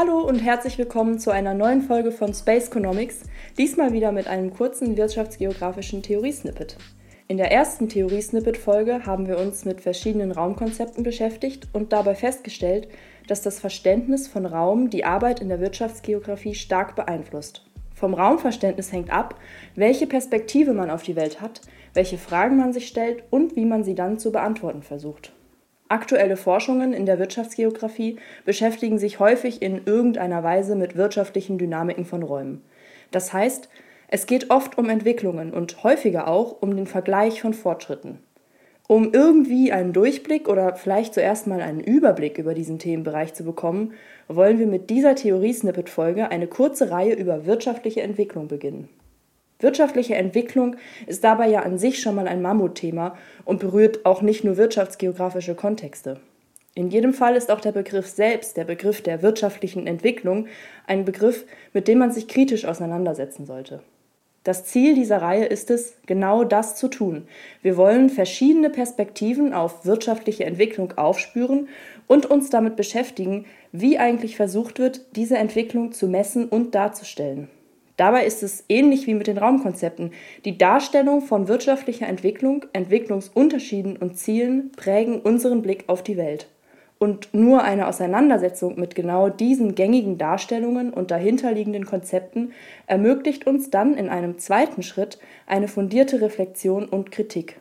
Hallo und herzlich willkommen zu einer neuen Folge von SpacEconomics, diesmal wieder mit einem kurzen wirtschaftsgeografischen Theorie-Snippet. In der ersten Theorie-Snippet-Folge haben wir uns mit verschiedenen Raumkonzepten beschäftigt und dabei festgestellt, dass das Verständnis von Raum die Arbeit in der Wirtschaftsgeografie stark beeinflusst. Vom Raumverständnis hängt ab, welche Perspektive man auf die Welt hat, welche Fragen man sich stellt und wie man sie dann zu beantworten versucht. Aktuelle Forschungen in der Wirtschaftsgeografie beschäftigen sich häufig in irgendeiner Weise mit wirtschaftlichen Dynamiken von Räumen. Das heißt, es geht oft um Entwicklungen und häufiger auch um den Vergleich von Fortschritten. Um irgendwie einen Durchblick oder vielleicht zuerst mal einen Überblick über diesen Themenbereich zu bekommen, wollen wir mit dieser Theorie-Snippet-Folge eine kurze Reihe über wirtschaftliche Entwicklung beginnen. Wirtschaftliche Entwicklung ist dabei ja an sich schon mal ein Mammutthema und berührt auch nicht nur wirtschaftsgeografische Kontexte. In jedem Fall ist auch der Begriff selbst, der Begriff der wirtschaftlichen Entwicklung, ein Begriff, mit dem man sich kritisch auseinandersetzen sollte. Das Ziel dieser Reihe ist es, genau das zu tun. Wir wollen verschiedene Perspektiven auf wirtschaftliche Entwicklung aufspüren und uns damit beschäftigen, wie eigentlich versucht wird, diese Entwicklung zu messen und darzustellen. Dabei ist es ähnlich wie mit den Raumkonzepten. Die Darstellung von wirtschaftlicher Entwicklung, Entwicklungsunterschieden und Zielen prägen unseren Blick auf die Welt. Und nur eine Auseinandersetzung mit genau diesen gängigen Darstellungen und dahinterliegenden Konzepten ermöglicht uns dann in einem zweiten Schritt eine fundierte Reflexion und Kritik.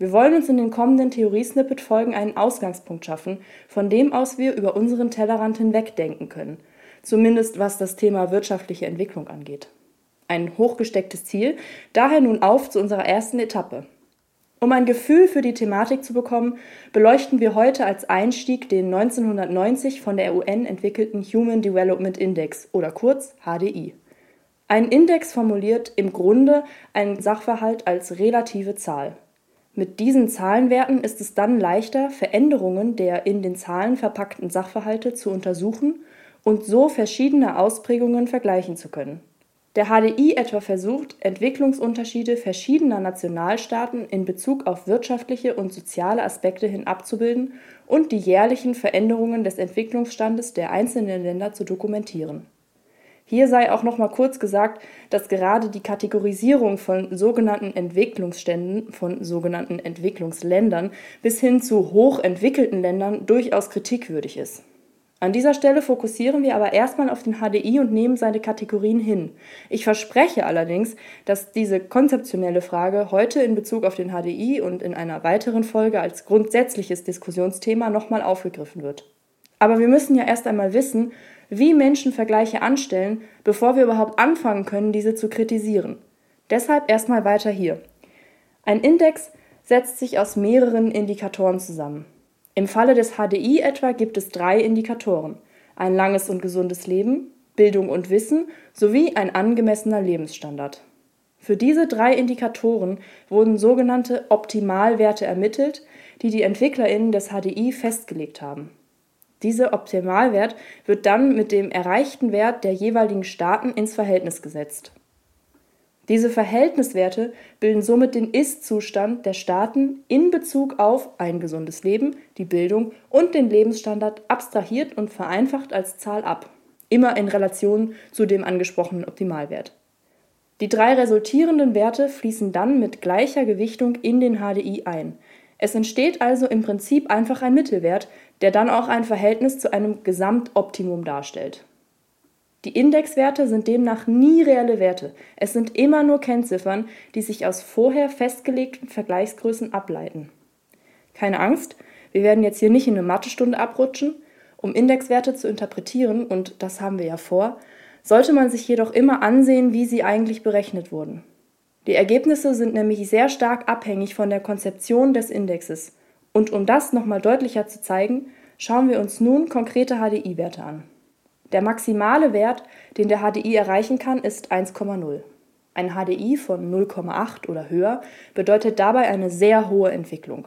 Wir wollen uns in den kommenden Theorie-Snippet-Folgen einen Ausgangspunkt schaffen, von dem aus wir über unseren Tellerrand hinwegdenken können. Zumindest was das Thema wirtschaftliche Entwicklung angeht. Ein hochgestecktes Ziel, daher nun auf zu unserer ersten Etappe. Um ein Gefühl für die Thematik zu bekommen, beleuchten wir heute als Einstieg den 1990 von der UN entwickelten Human Development Index oder kurz HDI. Ein Index formuliert im Grunde einen Sachverhalt als relative Zahl. Mit diesen Zahlenwerten ist es dann leichter, Veränderungen der in den Zahlen verpackten Sachverhalte zu untersuchen und so verschiedene Ausprägungen vergleichen zu können. Der HDI etwa versucht, Entwicklungsunterschiede verschiedener Nationalstaaten in Bezug auf wirtschaftliche und soziale Aspekte hin abzubilden und die jährlichen Veränderungen des Entwicklungsstandes der einzelnen Länder zu dokumentieren. Hier sei auch noch mal kurz gesagt, dass gerade die Kategorisierung von sogenannten Entwicklungsständen, von sogenannten Entwicklungsländern bis hin zu hochentwickelten Ländern durchaus kritikwürdig ist. An dieser Stelle fokussieren wir aber erstmal auf den HDI und nehmen seine Kategorien hin. Ich verspreche allerdings, dass diese konzeptionelle Frage heute in Bezug auf den HDI und in einer weiteren Folge als grundsätzliches Diskussionsthema nochmal aufgegriffen wird. Aber wir müssen ja erst einmal wissen, wie Menschen Vergleiche anstellen, bevor wir überhaupt anfangen können, diese zu kritisieren. Deshalb erstmal weiter hier. Ein Index setzt sich aus mehreren Indikatoren zusammen. Im Falle des HDI etwa gibt es 3 Indikatoren: ein langes und gesundes Leben, Bildung und Wissen sowie ein angemessener Lebensstandard. Für diese 3 Indikatoren wurden sogenannte Optimalwerte ermittelt, die die EntwicklerInnen des HDI festgelegt haben. Dieser Optimalwert wird dann mit dem erreichten Wert der jeweiligen Staaten ins Verhältnis gesetzt. Diese Verhältniswerte bilden somit den Ist-Zustand der Staaten in Bezug auf ein gesundes Leben, die Bildung und den Lebensstandard abstrahiert und vereinfacht als Zahl ab, immer in Relation zu dem angesprochenen Optimalwert. Die 3 resultierenden Werte fließen dann mit gleicher Gewichtung in den HDI ein. Es entsteht also im Prinzip einfach ein Mittelwert, der dann auch ein Verhältnis zu einem Gesamtoptimum darstellt. Die Indexwerte sind demnach nie reelle Werte. Es sind immer nur Kennziffern, die sich aus vorher festgelegten Vergleichsgrößen ableiten. Keine Angst, wir werden jetzt hier nicht in eine Mathestunde abrutschen. Um Indexwerte zu interpretieren, und das haben wir ja vor, sollte man sich jedoch immer ansehen, wie sie eigentlich berechnet wurden. Die Ergebnisse sind nämlich sehr stark abhängig von der Konzeption des Indexes. Und um das nochmal deutlicher zu zeigen, schauen wir uns nun konkrete HDI-Werte an. Der maximale Wert, den der HDI erreichen kann, ist 1,0. Ein HDI von 0,8 oder höher bedeutet dabei eine sehr hohe Entwicklung.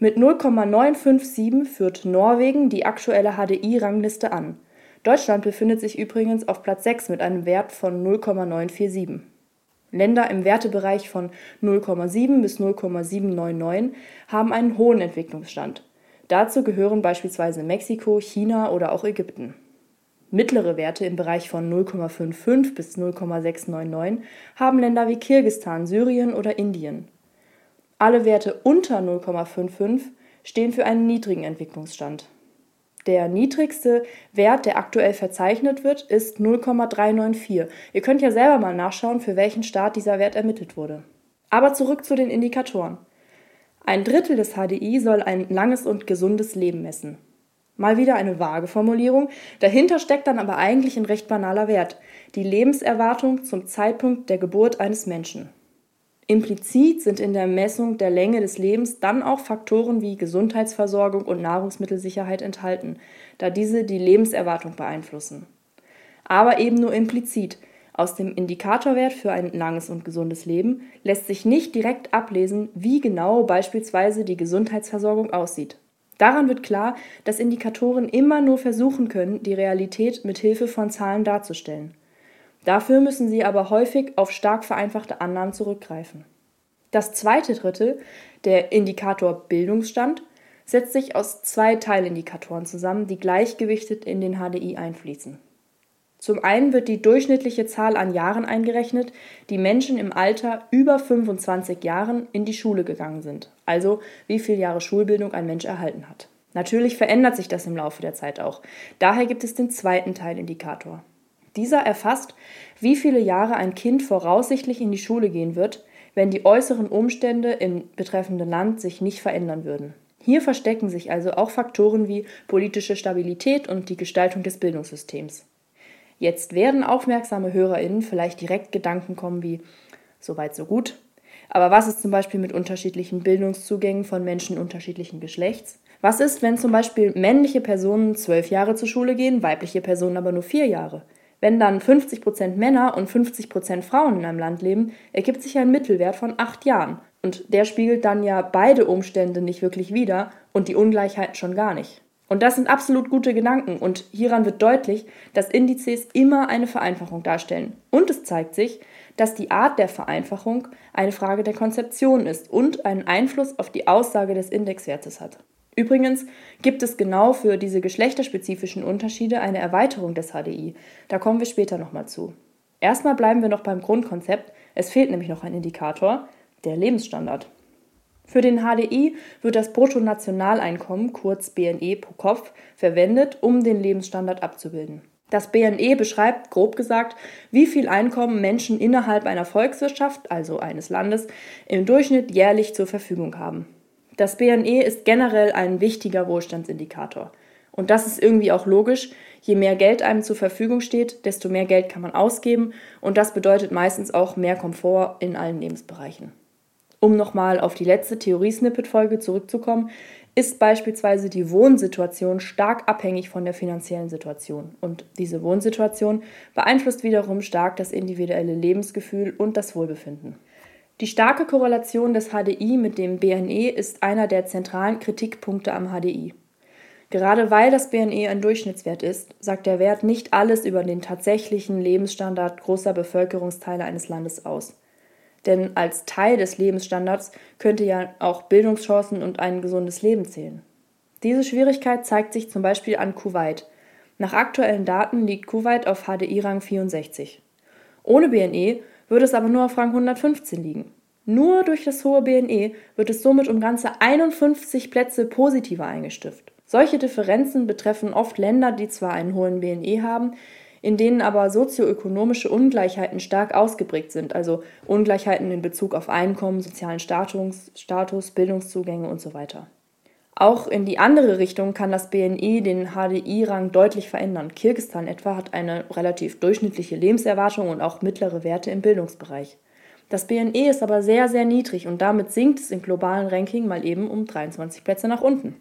Mit 0,957 führt Norwegen die aktuelle HDI-Rangliste an. Deutschland befindet sich übrigens auf Platz 6 mit einem Wert von 0,947. Länder im Wertebereich von 0,7 bis 0,799 haben einen hohen Entwicklungsstand. Dazu gehören beispielsweise Mexiko, China oder auch Ägypten. Mittlere Werte im Bereich von 0,55 bis 0,699 haben Länder wie Kirgisistan, Syrien oder Indien. Alle Werte unter 0,55 stehen für einen niedrigen Entwicklungsstand. Der niedrigste Wert, der aktuell verzeichnet wird, ist 0,394. Ihr könnt ja selber mal nachschauen, für welchen Staat dieser Wert ermittelt wurde. Aber zurück zu den Indikatoren. Ein Drittel des HDI soll ein langes und gesundes Leben messen. Mal wieder eine vage Formulierung, dahinter steckt dann aber eigentlich ein recht banaler Wert, die Lebenserwartung zum Zeitpunkt der Geburt eines Menschen. Implizit sind in der Messung der Länge des Lebens dann auch Faktoren wie Gesundheitsversorgung und Nahrungsmittelsicherheit enthalten, da diese die Lebenserwartung beeinflussen. Aber eben nur implizit. Aus dem Indikatorwert für ein langes und gesundes Leben lässt sich nicht direkt ablesen, wie genau beispielsweise die Gesundheitsversorgung aussieht. Daran wird klar, dass Indikatoren immer nur versuchen können, die Realität mit Hilfe von Zahlen darzustellen. Dafür müssen sie aber häufig auf stark vereinfachte Annahmen zurückgreifen. Das zweite Drittel, der Indikator Bildungsstand, setzt sich aus zwei Teilindikatoren zusammen, die gleichgewichtet in den HDI einfließen. Zum einen wird die durchschnittliche Zahl an Jahren eingerechnet, die Menschen im Alter über 25 Jahren in die Schule gegangen sind, also wie viele Jahre Schulbildung ein Mensch erhalten hat. Natürlich verändert sich das im Laufe der Zeit auch. Daher gibt es den zweiten Teilindikator. Dieser erfasst, wie viele Jahre ein Kind voraussichtlich in die Schule gehen wird, wenn die äußeren Umstände im betreffenden Land sich nicht verändern würden. Hier verstecken sich also auch Faktoren wie politische Stabilität und die Gestaltung des Bildungssystems. Jetzt werden aufmerksame HörerInnen vielleicht direkt Gedanken kommen wie, so weit, so gut. Aber was ist zum Beispiel mit unterschiedlichen Bildungszugängen von Menschen unterschiedlichen Geschlechts? Was ist, wenn zum Beispiel männliche Personen 12 Jahre zur Schule gehen, weibliche Personen aber nur 4 Jahre? Wenn dann 50% Männer und 50% Frauen in einem Land leben, ergibt sich ein Mittelwert von 8 Jahren. Und der spiegelt dann ja beide Umstände nicht wirklich wider und die Ungleichheit schon gar nicht. Und das sind absolut gute Gedanken und hieran wird deutlich, dass Indizes immer eine Vereinfachung darstellen. Und es zeigt sich, dass die Art der Vereinfachung eine Frage der Konzeption ist und einen Einfluss auf die Aussage des Indexwertes hat. Übrigens gibt es genau für diese geschlechterspezifischen Unterschiede eine Erweiterung des HDI. Da kommen wir später nochmal zu. Erstmal bleiben wir noch beim Grundkonzept. Es fehlt nämlich noch ein Indikator, der Lebensstandard. Für den HDI wird das Bruttonationaleinkommen, kurz BNE pro Kopf, verwendet, um den Lebensstandard abzubilden. Das BNE beschreibt, grob gesagt, wie viel Einkommen Menschen innerhalb einer Volkswirtschaft, also eines Landes, im Durchschnitt jährlich zur Verfügung haben. Das BNE ist generell ein wichtiger Wohlstandsindikator. Und das ist irgendwie auch logisch. Je mehr Geld einem zur Verfügung steht, desto mehr Geld kann man ausgeben. Und das bedeutet meistens auch mehr Komfort in allen Lebensbereichen. Um nochmal auf die letzte Theorie-Snippet-Folge zurückzukommen, ist beispielsweise die Wohnsituation stark abhängig von der finanziellen Situation. Und diese Wohnsituation beeinflusst wiederum stark das individuelle Lebensgefühl und das Wohlbefinden. Die starke Korrelation des HDI mit dem BNE ist einer der zentralen Kritikpunkte am HDI. Gerade weil das BNE ein Durchschnittswert ist, sagt der Wert nicht alles über den tatsächlichen Lebensstandard großer Bevölkerungsteile eines Landes aus. Denn als Teil des Lebensstandards könnte ja auch Bildungschancen und ein gesundes Leben zählen. Diese Schwierigkeit zeigt sich zum Beispiel an Kuwait. Nach aktuellen Daten liegt Kuwait auf HDI-Rang 64. Ohne BNE würde es aber nur auf Rang 115 liegen. Nur durch das hohe BNE wird es somit um ganze 51 Plätze positiver eingestuft. Solche Differenzen betreffen oft Länder, die zwar einen hohen BNE haben, in denen aber sozioökonomische Ungleichheiten stark ausgeprägt sind, also Ungleichheiten in Bezug auf Einkommen, sozialen Status, Bildungszugänge und so weiter. Auch in die andere Richtung kann das BNE den HDI-Rang deutlich verändern. Kirgisistan etwa hat eine relativ durchschnittliche Lebenserwartung und auch mittlere Werte im Bildungsbereich. Das BNE ist aber sehr, sehr niedrig und damit sinkt es im globalen Ranking mal eben um 23 Plätze nach unten.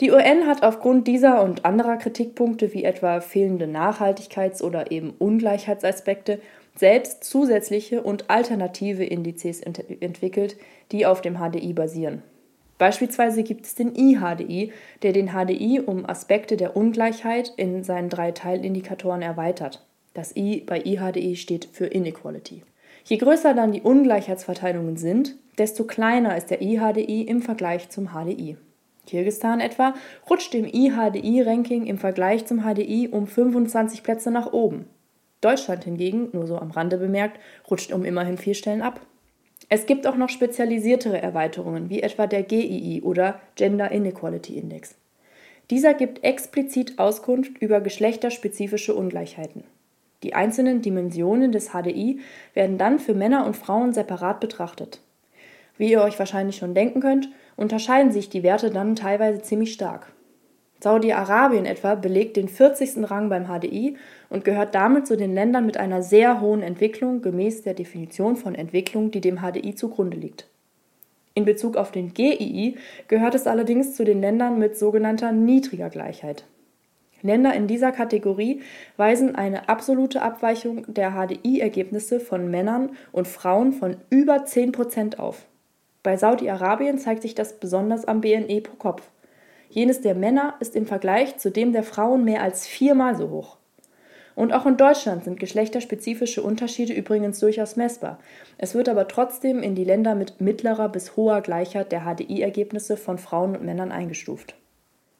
Die UN hat aufgrund dieser und anderer Kritikpunkte wie etwa fehlende Nachhaltigkeits- oder eben Ungleichheitsaspekte selbst zusätzliche und alternative Indizes entwickelt, die auf dem HDI basieren. Beispielsweise gibt es den IHDI, der den HDI um Aspekte der Ungleichheit in seinen 3 Teilindikatoren erweitert. Das I bei IHDI steht für Inequality. Je größer dann die Ungleichheitsverteilungen sind, desto kleiner ist der IHDI im Vergleich zum HDI. Kirgisistan etwa, rutscht im IHDI-Ranking im Vergleich zum HDI um 25 Plätze nach oben. Deutschland hingegen, nur so am Rande bemerkt, rutscht um immerhin 4 Stellen ab. Es gibt auch noch spezialisiertere Erweiterungen, wie etwa der GII oder Gender Inequality Index. Dieser gibt explizit Auskunft über geschlechterspezifische Ungleichheiten. Die einzelnen Dimensionen des HDI werden dann für Männer und Frauen separat betrachtet. Wie ihr euch wahrscheinlich schon denken könnt, unterscheiden sich die Werte dann teilweise ziemlich stark. Saudi-Arabien etwa belegt den 40. Rang beim HDI und gehört damit zu den Ländern mit einer sehr hohen Entwicklung gemäß der Definition von Entwicklung, die dem HDI zugrunde liegt. In Bezug auf den GII gehört es allerdings zu den Ländern mit sogenannter niedriger Gleichheit. Länder in dieser Kategorie weisen eine absolute Abweichung der HDI-Ergebnisse von Männern und Frauen von über 10% auf. Bei Saudi-Arabien zeigt sich das besonders am BNE pro Kopf. Jenes der Männer ist im Vergleich zu dem der Frauen mehr als 4-mal so hoch. Und auch in Deutschland sind geschlechterspezifische Unterschiede übrigens durchaus messbar. Es wird aber trotzdem in die Länder mit mittlerer bis hoher Gleichheit der HDI-Ergebnisse von Frauen und Männern eingestuft.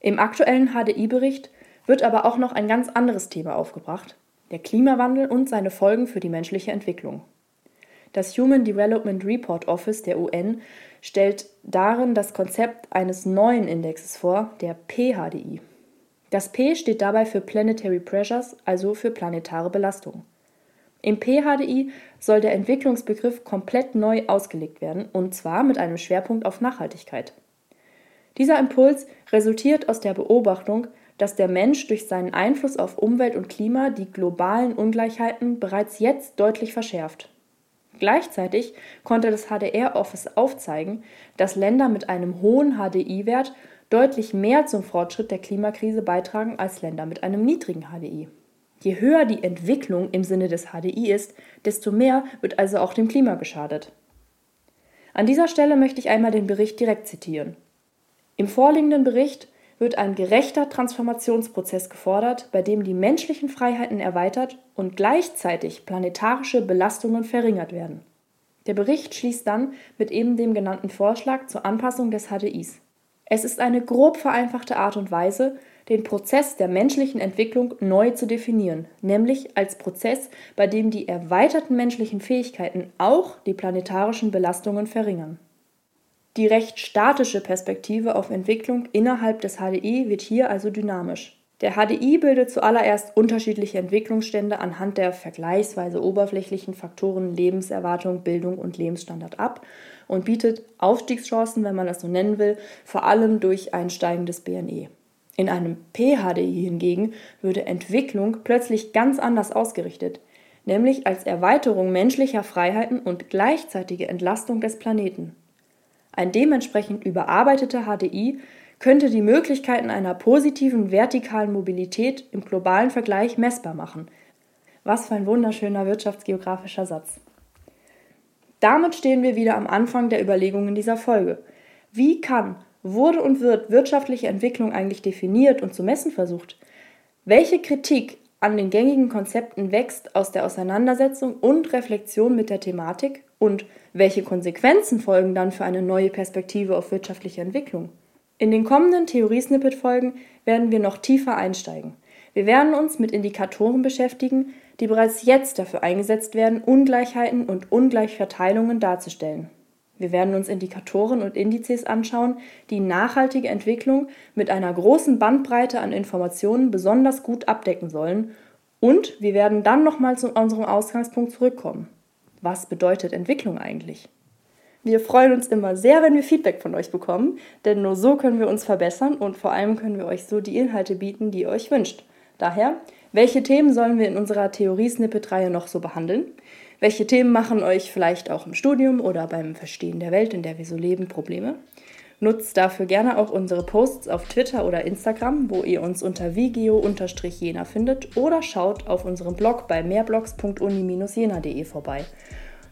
Im aktuellen HDI-Bericht wird aber auch noch ein ganz anderes Thema aufgebracht, der Klimawandel und seine Folgen für die menschliche Entwicklung. Das Human Development Report Office der UN stellt darin das Konzept eines neuen Indexes vor, der PHDI. Das P steht dabei für Planetary Pressures, also für planetare Belastung. Im PHDI soll der Entwicklungsbegriff komplett neu ausgelegt werden, und zwar mit einem Schwerpunkt auf Nachhaltigkeit. Dieser Impuls resultiert aus der Beobachtung, dass der Mensch durch seinen Einfluss auf Umwelt und Klima die globalen Ungleichheiten bereits jetzt deutlich verschärft. Gleichzeitig konnte das HDR-Office aufzeigen, dass Länder mit einem hohen HDI-Wert deutlich mehr zum Fortschritt der Klimakrise beitragen als Länder mit einem niedrigen HDI. Je höher die Entwicklung im Sinne des HDI ist, desto mehr wird also auch dem Klima geschadet. An dieser Stelle möchte ich einmal den Bericht direkt zitieren. Im vorliegenden Bericht wird ein gerechter Transformationsprozess gefordert, bei dem die menschlichen Freiheiten erweitert und gleichzeitig planetarische Belastungen verringert werden. Der Bericht schließt dann mit eben dem genannten Vorschlag zur Anpassung des HDIs. Es ist eine grob vereinfachte Art und Weise, den Prozess der menschlichen Entwicklung neu zu definieren, nämlich als Prozess, bei dem die erweiterten menschlichen Fähigkeiten auch die planetarischen Belastungen verringern. Die recht statische Perspektive auf Entwicklung innerhalb des HDI wird hier also dynamisch. Der HDI bildet zuallererst unterschiedliche Entwicklungsstände anhand der vergleichsweise oberflächlichen Faktoren Lebenserwartung, Bildung und Lebensstandard ab und bietet Aufstiegschancen, wenn man das so nennen will, vor allem durch ein steigendes BNE. In einem PHDI hingegen würde Entwicklung plötzlich ganz anders ausgerichtet, nämlich als Erweiterung menschlicher Freiheiten und gleichzeitige Entlastung des Planeten. Ein dementsprechend überarbeiteter HDI könnte die Möglichkeiten einer positiven vertikalen Mobilität im globalen Vergleich messbar machen. Was für ein wunderschöner wirtschaftsgeografischer Satz. Damit stehen wir wieder am Anfang der Überlegungen dieser Folge. Wie wurde und wird wirtschaftliche Entwicklung eigentlich definiert und zu messen versucht? Welche Kritik an den gängigen Konzepten wächst aus der Auseinandersetzung und Reflexion mit der Thematik? Und welche Konsequenzen folgen dann für eine neue Perspektive auf wirtschaftliche Entwicklung? In den kommenden Theorie-Snippet-Folgen werden wir noch tiefer einsteigen. Wir werden uns mit Indikatoren beschäftigen, die bereits jetzt dafür eingesetzt werden, Ungleichheiten und Ungleichverteilungen darzustellen. Wir werden uns Indikatoren und Indizes anschauen, die nachhaltige Entwicklung mit einer großen Bandbreite an Informationen besonders gut abdecken sollen. Und wir werden dann nochmal zu unserem Ausgangspunkt zurückkommen. Was bedeutet Entwicklung eigentlich? Wir freuen uns immer sehr, wenn wir Feedback von euch bekommen, denn nur so können wir uns verbessern und vor allem können wir euch so die Inhalte bieten, die ihr euch wünscht. Daher, welche Themen sollen wir in unserer Theorie-Snippet-Reihe noch so behandeln? Welche Themen machen euch vielleicht auch im Studium oder beim Verstehen der Welt, in der wir so leben, Probleme? Nutzt dafür gerne auch unsere Posts auf Twitter oder Instagram, wo ihr uns unter WiGeo-Jena findet, oder schaut auf unserem Blog bei mehrblogs.uni-jena.de vorbei.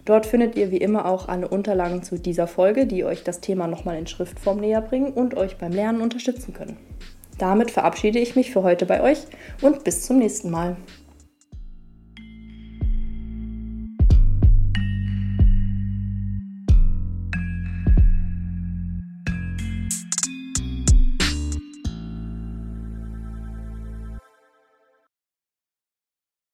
Dort findet ihr wie immer auch alle Unterlagen zu dieser Folge, die euch das Thema nochmal in Schriftform näher bringen und euch beim Lernen unterstützen können. Damit verabschiede ich mich für heute bei euch und bis zum nächsten Mal.